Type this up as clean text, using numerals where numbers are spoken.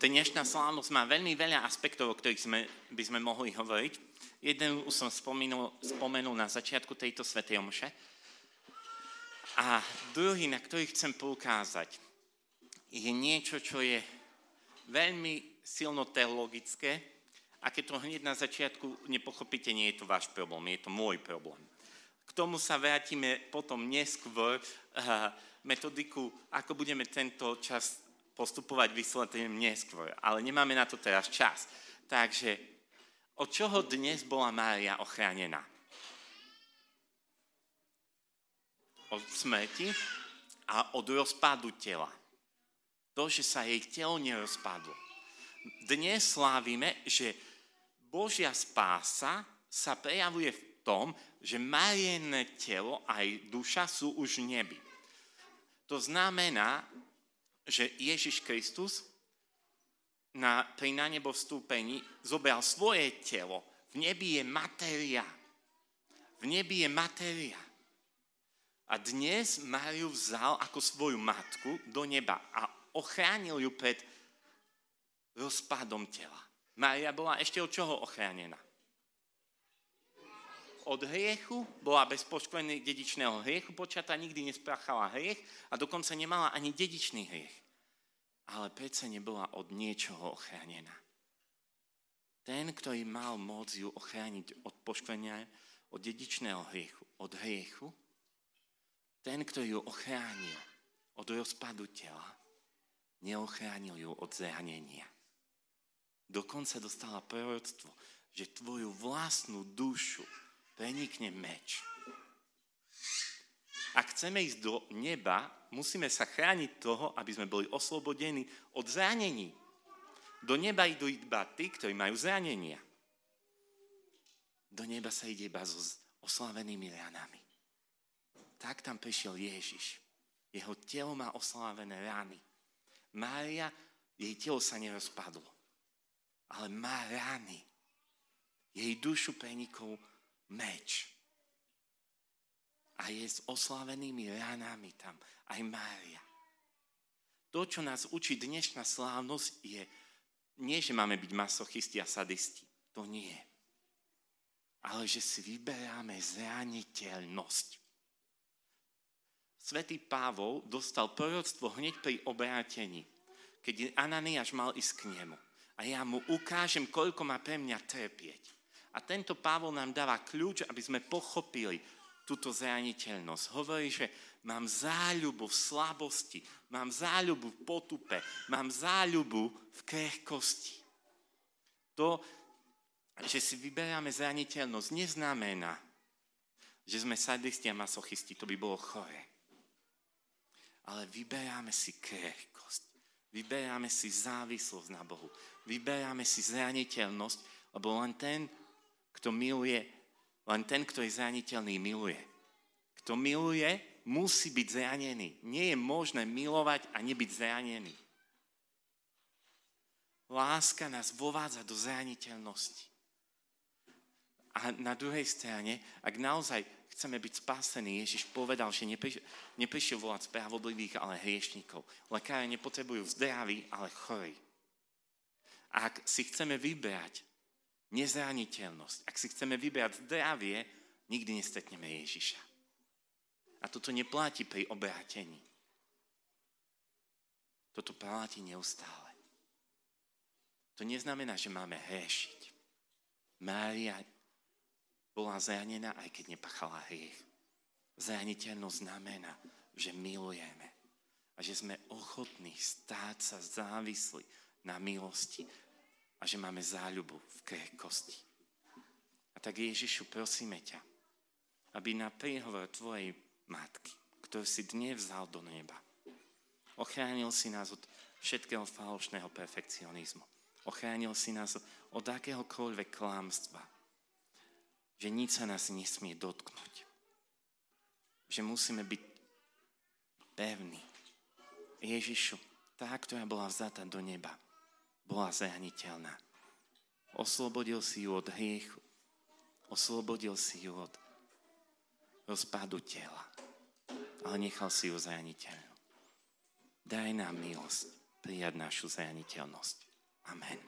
dnešná slávnosť má veľmi veľa aspektov, o ktorých by sme mohli hovoriť. Jeden už som spomenul na začiatku tejto svätej omše. A druhý, na ktorý chcem poukázať, je niečo, čo je veľmi silno teologické a keď to hneď na začiatku nepochopíte, nie je to váš problém, je to môj problém. K tomu sa vrátime potom neskôr metodiku, ako budeme tento čas postupovať vysvetlením neskôr, ale nemáme na to teraz čas. Takže od čoho dnes bola Mária ochránená? Od smrti a od rozpadu tela. To, že sa jej telo nerozpadlo. Dnes slávime, že Božia spása sa prejavuje v tom, že Máriine telo a jej duša sú už v nebi. To znamená, že Ježiš Kristus pri na nebo vstúpení zobral svoje telo. V nebi je matéria. V nebi je matéria. A dnes Máriu vzal ako svoju matku do neba a ochránil ju pred rozpadom tela. Mária bola ešte od čoho ochránená? Od hriechu, bola bez poškvrny dedičného hriechu, počatá nikdy nespáchala hriech a dokonca nemala ani dedičný hriech. Ale predsa nebola od niečoho ochránená. Ten, ktorý mal moc ju ochrániť od poškvrňa, od dedičného hriechu, od hriechu, ten, ktorý ju ochránil od rozpadu tela, neochránil ju od zranenia. Dokonca dostala proroctvo, že tvoju vlastnú dušu prenikne meč. Ak chceme ísť do neba, musíme sa chrániť toho, aby sme boli oslobodení od zranení. Do neba idú iba tí, ktorí majú zranenia. Do neba sa ide iba so oslávenými ranami. Tak tam prišiel Ježiš. Jeho telo má oslávené rany. Mária, jej telo sa nerozpadlo, ale má rány. Jej dušu prenikol meč. A je s oslávenými ránami tam aj Mária. To, čo nás učí dnešná slávnosť, je nie, že máme byť masochisti a sadisti. To nie. Ale že si vyberáme zraniteľnosť. Svätý Pavol dostal proroctvo hneď pri obrátení, keď Ananiáš mal ísť k nemu. A ja mu ukážem, koľko má pre mňa trpieť. A tento Pavol nám dáva kľúč, aby sme pochopili túto zraniteľnosť. Hovorí, že mám záľubu v slabosti, mám záľubu v potupe, mám záľubu v krehkosti. To, že si vyberáme zraniteľnosť, neznamená, že sme sadisti a masochisti, to by bolo chore. Ale vyberáme si krehkosť, vyberáme si závislosť na Bohu, vyberáme si zraniteľnosť, lebo len ten, kto miluje, len ten, kto je zraniteľný, miluje. Kto miluje, musí byť zranený. Nie je možné milovať a nebyť zranený. Láska nás vovádza do zraniteľnosti. A na druhej strane, ak naozaj chceme byť spásení, Ježiš povedal, že neprišiel volať spravodlivých, ale hriešníkov. Lekári nepotrebujú zdraví, ale chorí. A ak si chceme vybrať nezraniteľnosť, ak si chceme vybrať zdravie, nikdy nestretneme Ježiša. A toto neplatí pri obrátení. Toto platí neustále. To neznamená, že máme hrešiť. Mária bola zranená, aj keď nepáchala hriech. Zraniteľnosť znamená, že milujeme a že sme ochotní stáť sa závislí na milosti a že máme záľubu v krehkosti. A tak Ježišu, prosíme ťa, aby na príhovor tvojej matky, ktorú si dnes vzal do neba, ochránil si nás od všetkého falošného perfekcionizmu. Ochránil si nás od akéhokoľvek klamstva, že nič sa nás nesmie dotknúť. Že musíme byť pevní. Ježišu, tá, ktorá bola vzata do neba, bola zraniteľná. Oslobodil si ju od hriechu. Oslobodil si ju od rozpadu tela. Ale nechal si ju zraniteľnú. Daj nám milosť prijať našu zraniteľnosť. Amen.